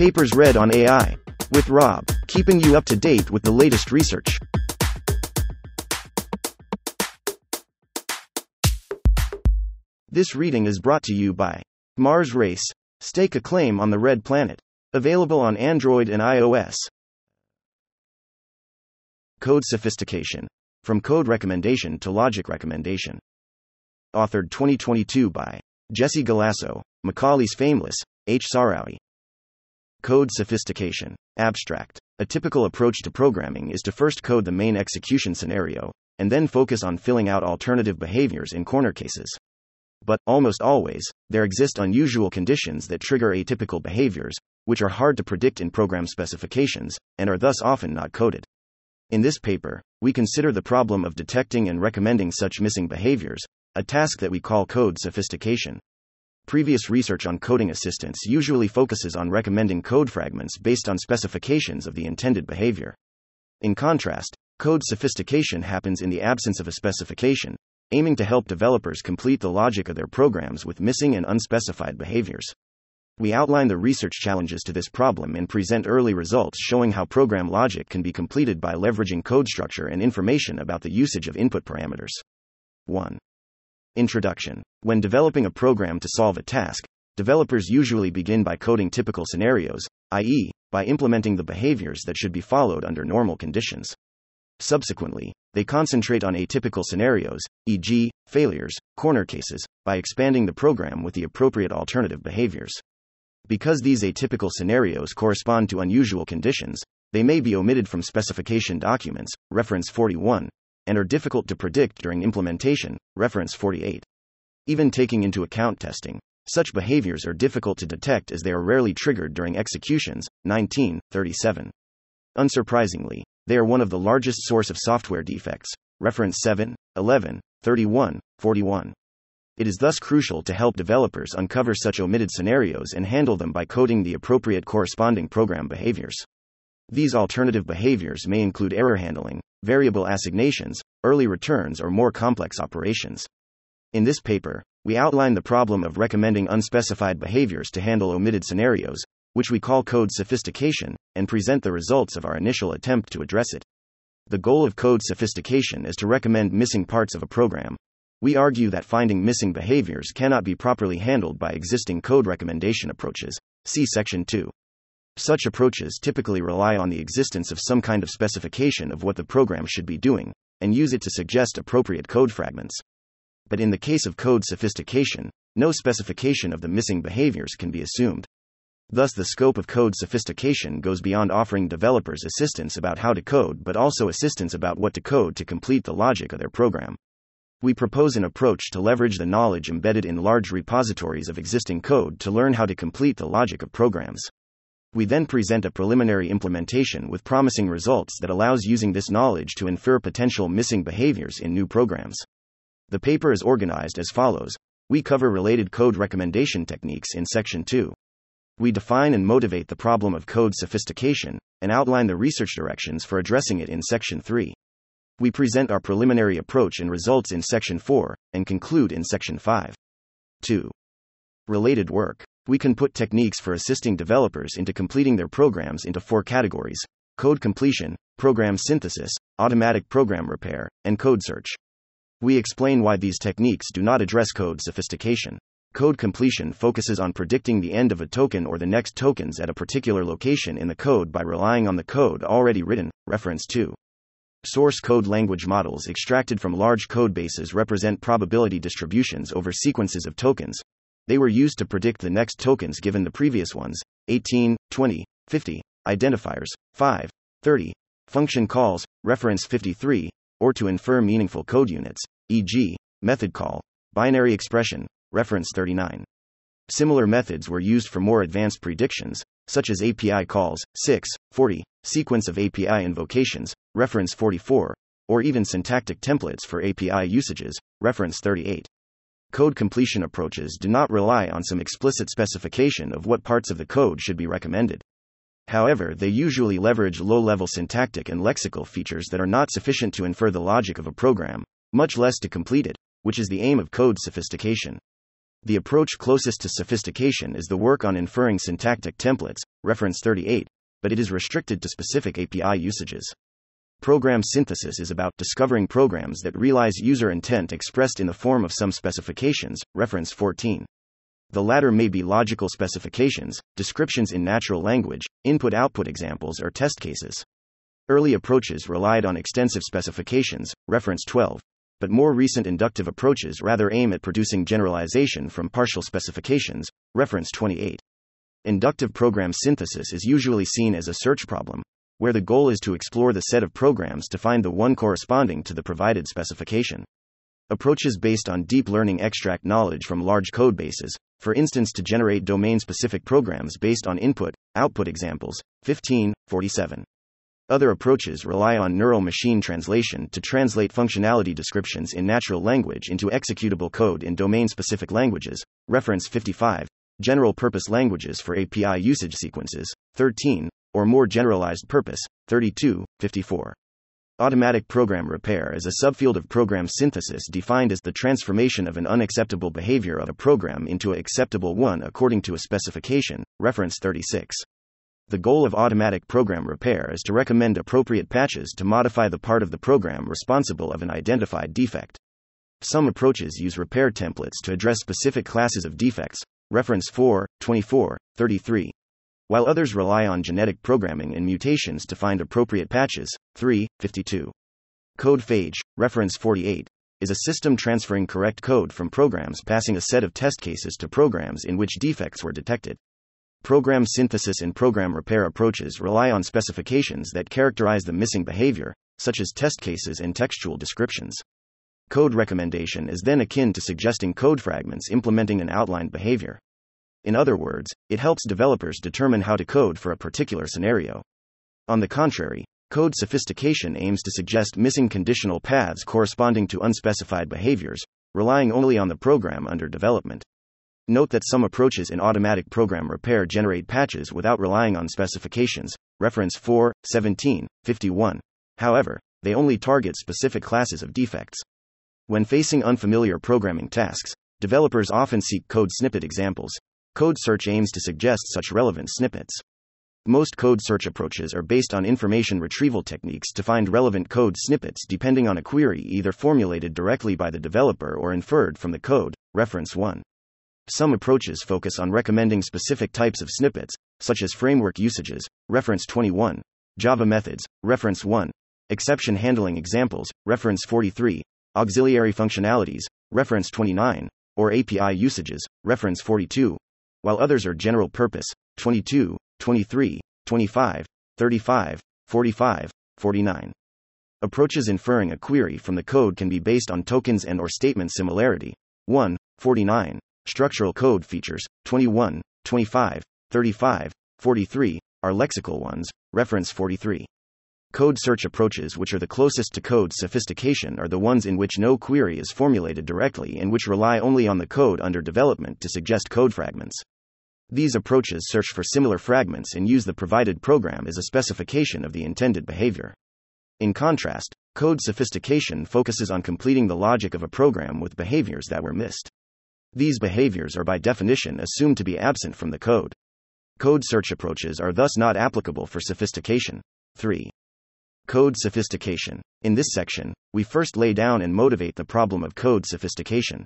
Papers Read on AI. With Rob, keeping you up to date with the latest research. This reading is brought to you by Mars Race. Stake a claim on the Red Planet. Available on Android and iOS. Code Sophistication. From Code Recommendation to Logic Recommendation. Authored 2022 by Jesse Galasso, Macaulay's Fameless, H. Sarawi. Code Sophistication. Abstract. A typical approach to programming is to first code the main execution scenario, and then focus on filling out alternative behaviors in corner cases. But, almost always, there exist unusual conditions that trigger atypical behaviors, which are hard to predict in program specifications, and are thus often not coded. In this paper, we consider the problem of detecting and recommending such missing behaviors, a task that we call code sophistication. Previous research on coding assistance usually focuses on recommending code fragments based on specifications of the intended behavior. In contrast, code sophistication happens in the absence of a specification, aiming to help developers complete the logic of their programs with missing and unspecified behaviors. We outline the research challenges to this problem and present early results showing how program logic can be completed by leveraging code structure and information about the usage of input parameters. 1. Introduction. When developing a program to solve a task, developers usually begin by coding typical scenarios, i.e., by implementing the behaviors that should be followed under normal conditions. Subsequently, they concentrate on atypical scenarios, e.g., failures, corner cases, by expanding the program with the appropriate alternative behaviors. Because these atypical scenarios correspond to unusual conditions, they may be omitted from specification documents, reference 41, and are difficult to predict during implementation, reference 48. Even taking into account testing, such behaviors are difficult to detect as they are rarely triggered during executions, 1937. Unsurprisingly, they are one of the largest source of software defects, reference 7, 11, 31, 41. It is thus crucial to help developers uncover such omitted scenarios and handle them by coding the appropriate corresponding program behaviors. These alternative behaviors may include error handling, variable assignations, early returns, or more complex operations. In this paper, we outline the problem of recommending unspecified behaviors to handle omitted scenarios, which we call code sophistication, and present the results of our initial attempt to address it. The goal of code sophistication is to recommend missing parts of a program. We argue that finding missing behaviors cannot be properly handled by existing code recommendation approaches. See Section 2. Such approaches typically rely on the existence of some kind of specification of what the program should be doing, and use it to suggest appropriate code fragments. But in the case of code sophistication, no specification of the missing behaviors can be assumed. Thus, the scope of code sophistication goes beyond offering developers assistance about how to code, but also assistance about what to code to complete the logic of their program. We propose an approach to leverage the knowledge embedded in large repositories of existing code to learn how to complete the logic of programs. We then present a preliminary implementation with promising results that allows using this knowledge to infer potential missing behaviors in new programs. The paper is organized as follows. We cover related code recommendation techniques in Section 2. We define and motivate the problem of code sophistication, and outline the research directions for addressing it in Section 3. We present our preliminary approach and results in Section 4, and conclude in Section 5. 2. Related work. We can put techniques for assisting developers into completing their programs into four categories: code completion, program synthesis, automatic program repair, and code search. We explain why these techniques do not address code sophistication. Code completion focuses on predicting the end of a token or the next tokens at a particular location in the code by relying on the code already written, reference 2. Source code language models extracted from large code bases represent probability distributions over sequences of tokens. They were used to predict the next tokens given the previous ones, 18, 20, 50, identifiers, 5, 30, function calls, reference 53, or to infer meaningful code units, e.g., method call, binary expression, reference 39. Similar methods were used for more advanced predictions, such as API calls, 6, 40, sequence of API invocations, reference 44, or even syntactic templates for API usages, reference 38. Code completion approaches do not rely on some explicit specification of what parts of the code should be recommended. However, they usually leverage low-level syntactic and lexical features that are not sufficient to infer the logic of a program, much less to complete it, which is the aim of code sophistication. The approach closest to sophistication is the work on inferring syntactic templates, reference 38, but it is restricted to specific API usages. Program synthesis is about discovering programs that realize user intent expressed in the form of some specifications, reference 14. The latter may be logical specifications, descriptions in natural language, input-output examples or test cases. Early approaches relied on extensive specifications, reference 12, but more recent inductive approaches rather aim at producing generalization from partial specifications, reference 28. Inductive program synthesis is usually seen as a search problem, where the goal is to explore the set of programs to find the one corresponding to the provided specification. Approaches based on deep learning extract knowledge from large codebases, for instance to generate domain-specific programs based on input-output examples, 15-47. Other approaches rely on neural machine translation to translate functionality descriptions in natural language into executable code in domain-specific languages, reference 55, general-purpose languages for API usage sequences, 13, or more generalized purpose, 32, 54. Automatic program repair is a subfield of program synthesis defined as the transformation of an unacceptable behavior of a program into an acceptable one according to a specification, reference 36. The goal of automatic program repair is to recommend appropriate patches to modify the part of the program responsible of an identified defect. Some approaches use repair templates to address specific classes of defects, reference 4, 24, 33. While others rely on genetic programming and mutations to find appropriate patches, 3.52. CodePhage, reference 48, is a system transferring correct code from programs passing a set of test cases to programs in which defects were detected. Program synthesis and program repair approaches rely on specifications that characterize the missing behavior, such as test cases and textual descriptions. Code recommendation is then akin to suggesting code fragments implementing an outlined behavior. In other words, it helps developers determine how to code for a particular scenario. On the contrary, code sophistication aims to suggest missing conditional paths corresponding to unspecified behaviors, relying only on the program under development. Note that some approaches in automatic program repair generate patches without relying on specifications, reference 4, 17, 51. However, they only target specific classes of defects. When facing unfamiliar programming tasks, developers often seek code snippet examples. Code search aims to suggest such relevant snippets. Most code search approaches are based on information retrieval techniques to find relevant code snippets depending on a query either formulated directly by the developer or inferred from the code, reference 1. Some approaches focus on recommending specific types of snippets, such as framework usages, reference 21, Java methods, reference 1, exception handling examples, reference 43, auxiliary functionalities, reference 29, or API usages, reference 42. While others are general purpose, 22, 23, 25, 35, 45, 49. Approaches inferring a query from the code can be based on tokens and/or statement similarity, 1, 49, structural code features, 21, 25, 35, 43, are lexical ones, reference 43. Code search approaches which are the closest to code sophistication are the ones in which no query is formulated directly and which rely only on the code under development to suggest code fragments. These approaches search for similar fragments and use the provided program as a specification of the intended behavior. In contrast, code sophistication focuses on completing the logic of a program with behaviors that were missed. These behaviors are by definition assumed to be absent from the code. Code search approaches are thus not applicable for sophistication. 3. Code sophistication. In this section, we first lay down and motivate the problem of code sophistication.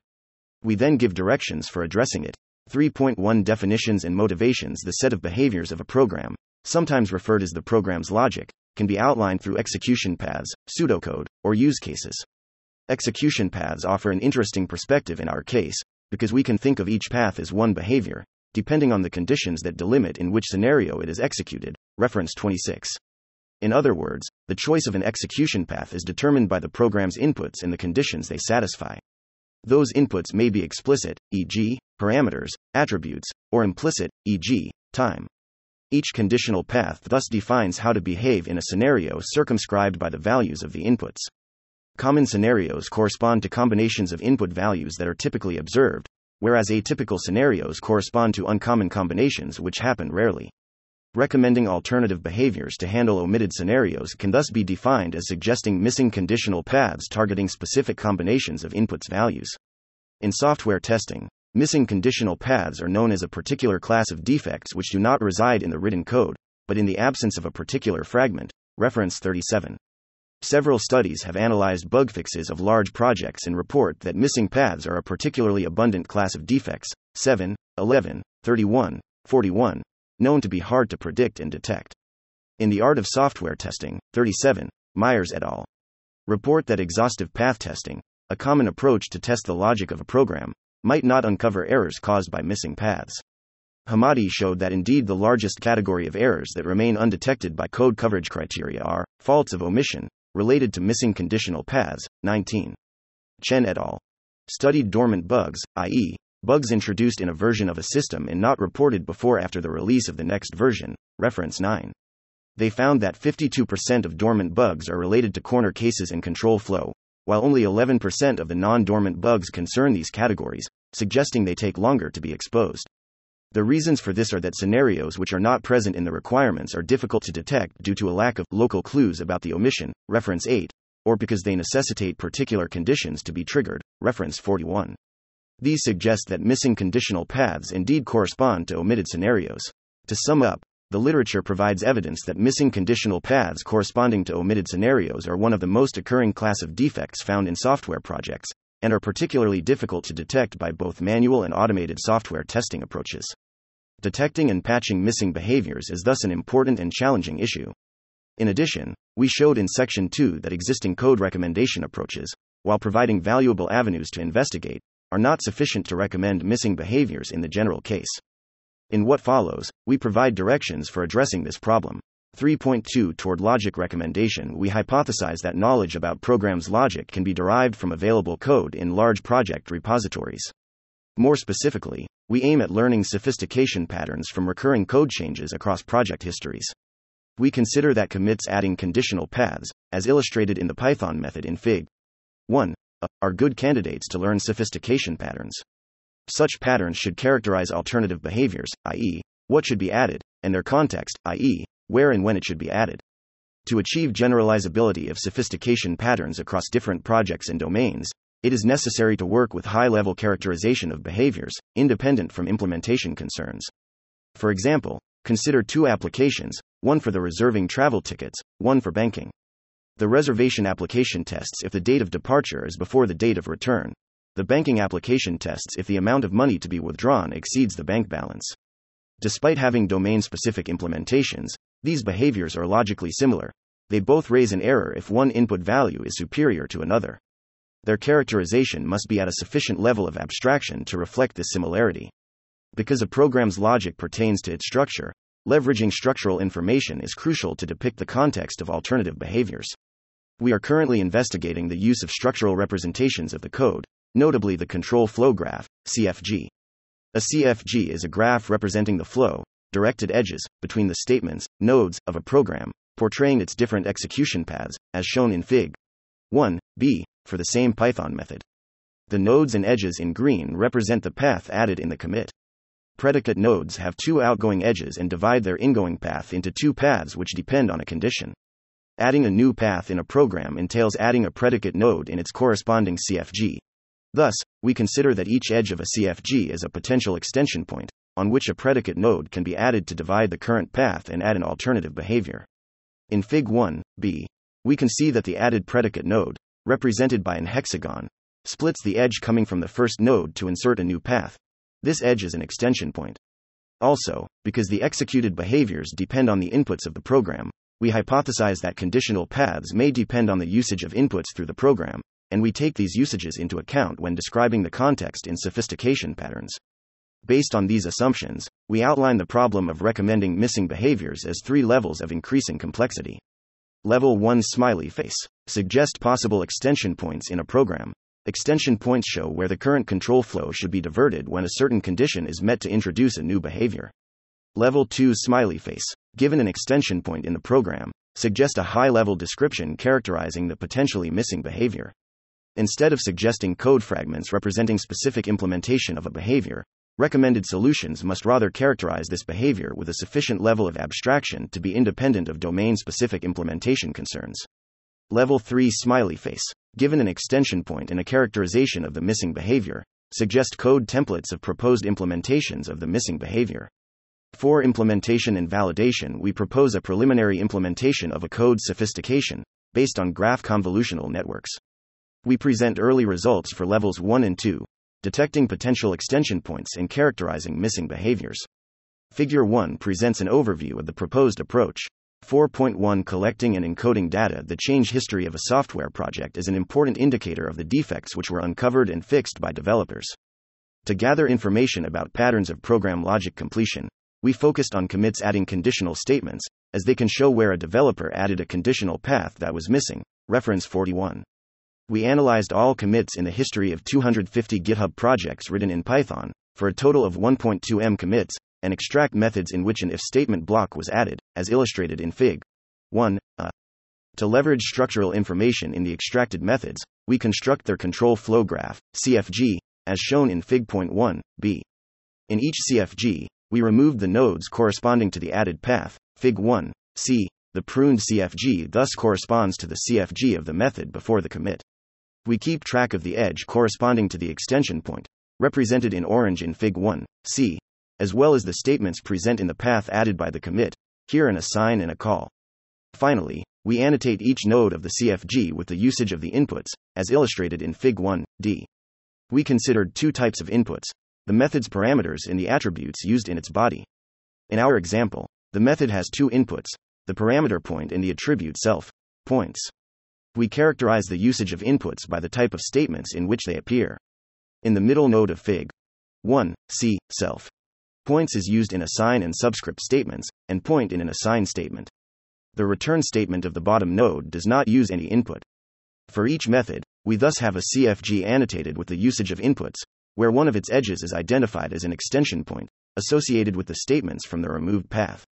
We then give directions for addressing it. 3.1 Definitions and motivations. The set of behaviors of a program, sometimes referred as the program's logic, can be outlined through execution paths, pseudocode, or use cases. Execution paths offer an interesting perspective in our case, because we can think of each path as one behavior, depending on the conditions that delimit in which scenario it is executed, reference 26. In other words, the choice of an execution path is determined by the program's inputs and the conditions they satisfy. Those inputs may be explicit, e.g., parameters, attributes, or implicit, e.g., time. Each conditional path thus defines how to behave in a scenario circumscribed by the values of the inputs. Common scenarios correspond to combinations of input values that are typically observed, whereas atypical scenarios correspond to uncommon combinations which happen rarely. Recommending alternative behaviors to handle omitted scenarios can thus be defined as suggesting missing conditional paths targeting specific combinations of inputs values. In software testing, Missing conditional paths are known as a particular class of defects which do not reside in the written code, but in the absence of a particular fragment. Reference 37. Several studies have analyzed bug fixes of large projects and report that missing paths are a particularly abundant class of defects. 7, 11, 31, 41, known to be hard to predict and detect. In The Art of Software Testing, 37, Myers et al. Report that exhaustive path testing, a common approach to test the logic of a program, might not uncover errors caused by missing paths. Hamadi showed that indeed the largest category of errors that remain undetected by code coverage criteria are faults of omission, related to missing conditional paths. 19. Chen et al. Studied dormant bugs, i.e., bugs introduced in a version of a system and not reported before after the release of the next version. Reference 9. They found that 52% of dormant bugs are related to corner cases and control flow, while only 11% of the non-dormant bugs concern these categories, suggesting they take longer to be exposed. The reasons for this are that scenarios which are not present in the requirements are difficult to detect due to a lack of local clues about the omission, reference 8, or because they necessitate particular conditions to be triggered, reference 41. These suggest that missing conditional paths indeed correspond to omitted scenarios. To sum up, the literature provides evidence that missing conditional paths corresponding to omitted scenarios are one of the most occurring class of defects found in software projects, and are particularly difficult to detect by both manual and automated software testing approaches. Detecting and patching missing behaviors is thus an important and challenging issue. In addition, we showed in Section 2 that existing code recommendation approaches, while providing valuable avenues to investigate, are not sufficient to recommend missing behaviors in the general case. In what follows, we provide directions for addressing this problem. 3.2 Toward logic recommendation. We hypothesize that knowledge about programs' logic can be derived from available code in large project repositories. More specifically, we aim at learning sophistication patterns from recurring code changes across project histories. We consider that commits adding conditional paths, as illustrated in the Python method in Fig. 1, are good candidates to learn sophistication patterns. Such patterns should characterize alternative behaviors, i.e., what should be added, and their context, i.e., where and when it should be added. To achieve generalizability of sophistication patterns across different projects and domains, it is necessary to work with high-level characterization of behaviors, independent from implementation concerns. For example, consider two applications, one for the reserving travel tickets, one for banking. The reservation application tests if the date of departure is before the date of return. The banking application tests if the amount of money to be withdrawn exceeds the bank balance. Despite having domain-specific implementations, these behaviors are logically similar. They both raise an error if one input value is superior to another. Their characterization must be at a sufficient level of abstraction to reflect this similarity. Because a program's logic pertains to its structure, leveraging structural information is crucial to depict the context of alternative behaviors. We are currently investigating the use of structural representations of the code, notably the control flow graph, CFG. A CFG is a graph representing the flow, directed edges, between the statements, nodes, of a program, portraying its different execution paths, as shown in Fig. 1b, for the same Python method. The nodes and edges in green represent the path added in the commit. Predicate nodes have two outgoing edges and divide their ingoing path into two paths which depend on a condition. Adding a new path in a program entails adding a predicate node in its corresponding CFG. Thus, we consider that each edge of a CFG is a potential extension point, on which a predicate node can be added to divide the current path and add an alternative behavior. In Fig. 1b, we can see that the added predicate node, represented by an hexagon, splits the edge coming from the first node to insert a new path. This edge is an extension point. Also, because the executed behaviors depend on the inputs of the program, we hypothesize that conditional paths may depend on the usage of inputs through the program, and we take these usages into account when describing the context in sophistication patterns. Based on these assumptions, we outline the problem of recommending missing behaviors as three levels of increasing complexity. Level 1 smiley face. Suggest possible extension points in a program. Extension points show where the current control flow should be diverted when a certain condition is met to introduce a new behavior. Level 2 smiley face. Given an extension point in the program, suggest a high-level description characterizing the potentially missing behavior. Instead of suggesting code fragments representing specific implementation of a behavior, recommended solutions must rather characterize this behavior with a sufficient level of abstraction to be independent of domain-specific implementation concerns. Level 3 smiley face. Given an extension point and a characterization of the missing behavior, Suggest code templates of proposed implementations of the missing behavior. For implementation and validation, we propose a preliminary implementation of a code sophistication based on graph convolutional networks. We present early results for levels 1 and 2, detecting potential extension points and characterizing missing behaviors. Figure 1 presents an overview of the proposed approach. 4.1 Collecting and encoding data. The change history of a software project is an important indicator of the defects which were uncovered and fixed by developers. To gather information about patterns of program logic completion, we focused on commits adding conditional statements, as they can show where a developer added a conditional path that was missing. Reference 41. We analyzed all commits in the history of 250 GitHub projects written in Python, for a total of 1.2M commits, and extract methods in which an if statement block was added, as illustrated in Fig. 1a. To leverage structural information in the extracted methods, we construct their control flow graph, CFG, as shown in Fig. 1b. In each CFG, we removed the nodes corresponding to the added path, Fig. 1c. The pruned CFG thus corresponds to the CFG of the method before the commit. We keep track of the edge corresponding to the extension point, represented in orange in Fig. 1c, as well as the statements present in the path added by the commit, here an assign and a call. Finally, we annotate each node of the CFG with the usage of the inputs, as illustrated in Fig. 1d. We considered two types of inputs, the method's parameters and the attributes used in its body. In our example, the method has two inputs, the parameter point and the attribute self points. We characterize the usage of inputs by the type of statements in which they appear. In the middle node of Fig. 1c, self points is used in assign and subscript statements, and point in an assign statement. The return statement of the bottom node does not use any input. For each method, we thus have a CFG annotated with the usage of inputs, where one of its edges is identified as an extension point, associated with the statements from the removed path.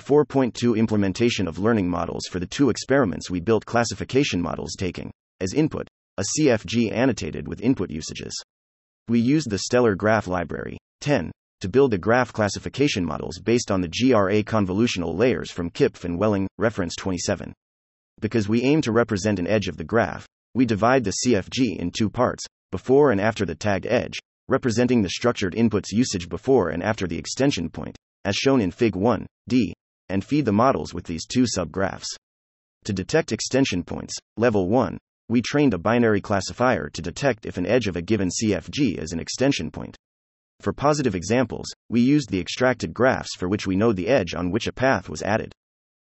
4.2 Implementation of learning models. For the two experiments, we built classification models taking, as input, a CFG annotated with input usages. We used the Stellar Graph Library, 10, to build the graph classification models based on the GRA convolutional layers from Kipf and Welling, reference 27. Because we aim to represent an edge of the graph, we divide the CFG in two parts, before and after the tagged edge, representing the structured input's usage before and after the extension point, as shown in Fig. 1d. And feed the models with these two subgraphs. To detect extension points, level 1, we trained a binary classifier to detect if an edge of a given CFG is an extension point. For positive examples, we used the extracted graphs for which we know the edge on which a path was added.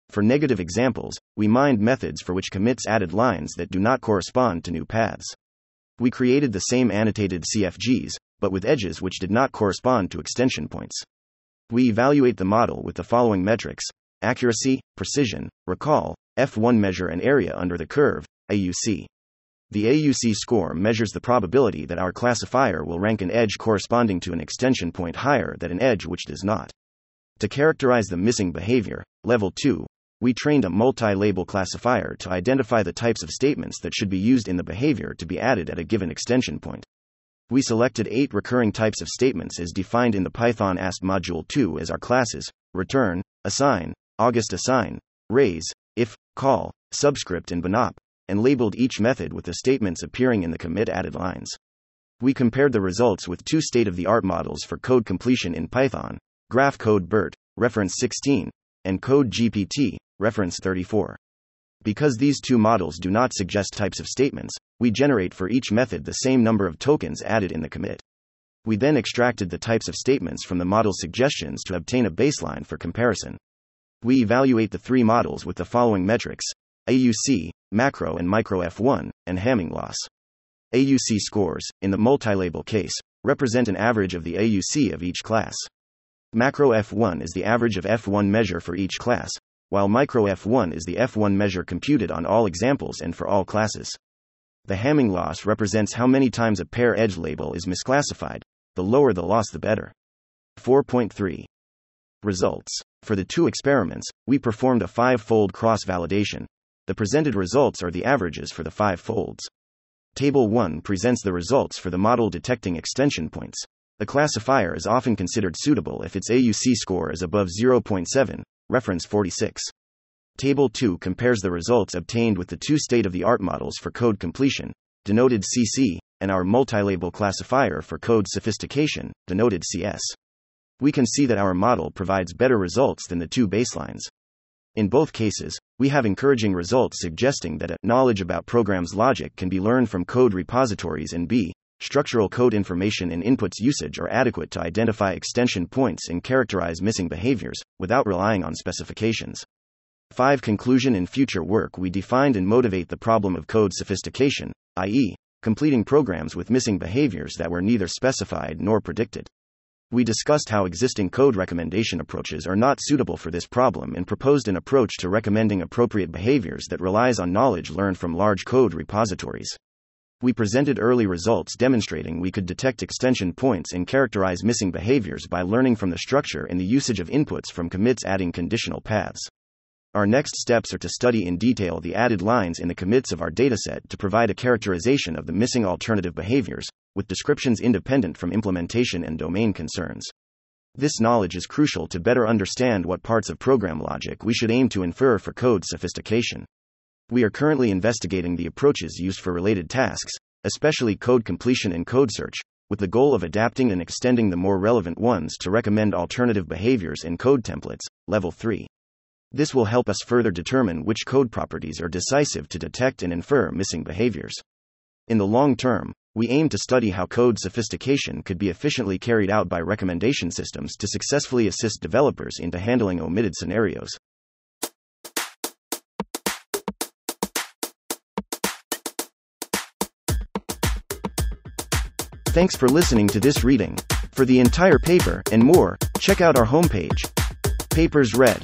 For negative examples, we mined methods for which commits added lines that do not correspond to new paths. We created the same annotated CFGs, but with edges which did not correspond to extension points. We evaluate the model with the following metrics: accuracy, precision, recall, F1 measure, and area under the curve, AUC. The AUC score measures the probability that our classifier will rank an edge corresponding to an extension point higher than an edge which does not. To characterize the missing behavior, level 2, we trained a multi-label classifier to identify the types of statements that should be used in the behavior to be added at a given extension point. We selected 8 recurring types of statements as defined in the Python AST Module 2 as our classes: return, assign, August assign, raise, if, call, subscript, and binop, and labeled each method with the statements appearing in the commit added lines. We compared the results with two state-of-the-art models for code completion in Python, GraphCodeBERT, reference 16, and CodeGPT, reference 34. Because these two models do not suggest types of statements, we generate for each method the same number of tokens added in the commit. We then extracted the types of statements from the model suggestions to obtain a baseline for comparison. We evaluate the three models with the following metrics: AUC, macro and micro F1, and Hamming loss. AUC scores, in the multilabel case, represent an average of the AUC of each class. Macro F1 is the average of F1 measure for each class, while micro F1 is the F1 measure computed on all examples and for all classes. The Hamming loss represents how many times a pair edge label is misclassified. The lower the loss, the better. 4.3 Results. For the two experiments, we performed a 5-fold cross-validation. The presented results are the averages for the 5 folds. Table 1 presents the results for the model detecting extension points. The classifier is often considered suitable if its AUC score is above 0.7. Reference 46. Table 2 compares the results obtained with the two state-of-the-art models for code completion, denoted CC, and our multilabel classifier for code sophistication, denoted CS. We can see that our model provides better results than the two baselines. In both cases, we have encouraging results suggesting that a knowledge about program's logic can be learned from code repositories and b) structural code information and inputs usage are adequate to identify extension points and characterize missing behaviors, without relying on specifications. 5. Conclusion. In future work we defined and motivate the problem of code sophistication, i.e., completing programs with missing behaviors that were neither specified nor predicted. We discussed how existing code recommendation approaches are not suitable for this problem and proposed an approach to recommending appropriate behaviors that relies on knowledge learned from large code repositories. We presented early results demonstrating we could detect extension points and characterize missing behaviors by learning from the structure and the usage of inputs from commits adding conditional paths. Our next steps are to study in detail the added lines in the commits of our dataset to provide a characterization of the missing alternative behaviors, with descriptions independent from implementation and domain concerns. This knowledge is crucial to better understand what parts of program logic we should aim to infer for code sophistication. We are currently investigating the approaches used for related tasks, especially code completion and code search, with the goal of adapting and extending the more relevant ones to recommend alternative behaviors and code templates. Level 3. This will help us further determine which code properties are decisive to detect and infer missing behaviors. In the long term, we aim to study how code sophistication could be efficiently carried out by recommendation systems to successfully assist developers into handling omitted scenarios. Thanks for listening to this reading. For the entire paper, and more, check out our homepage, papersread.ai.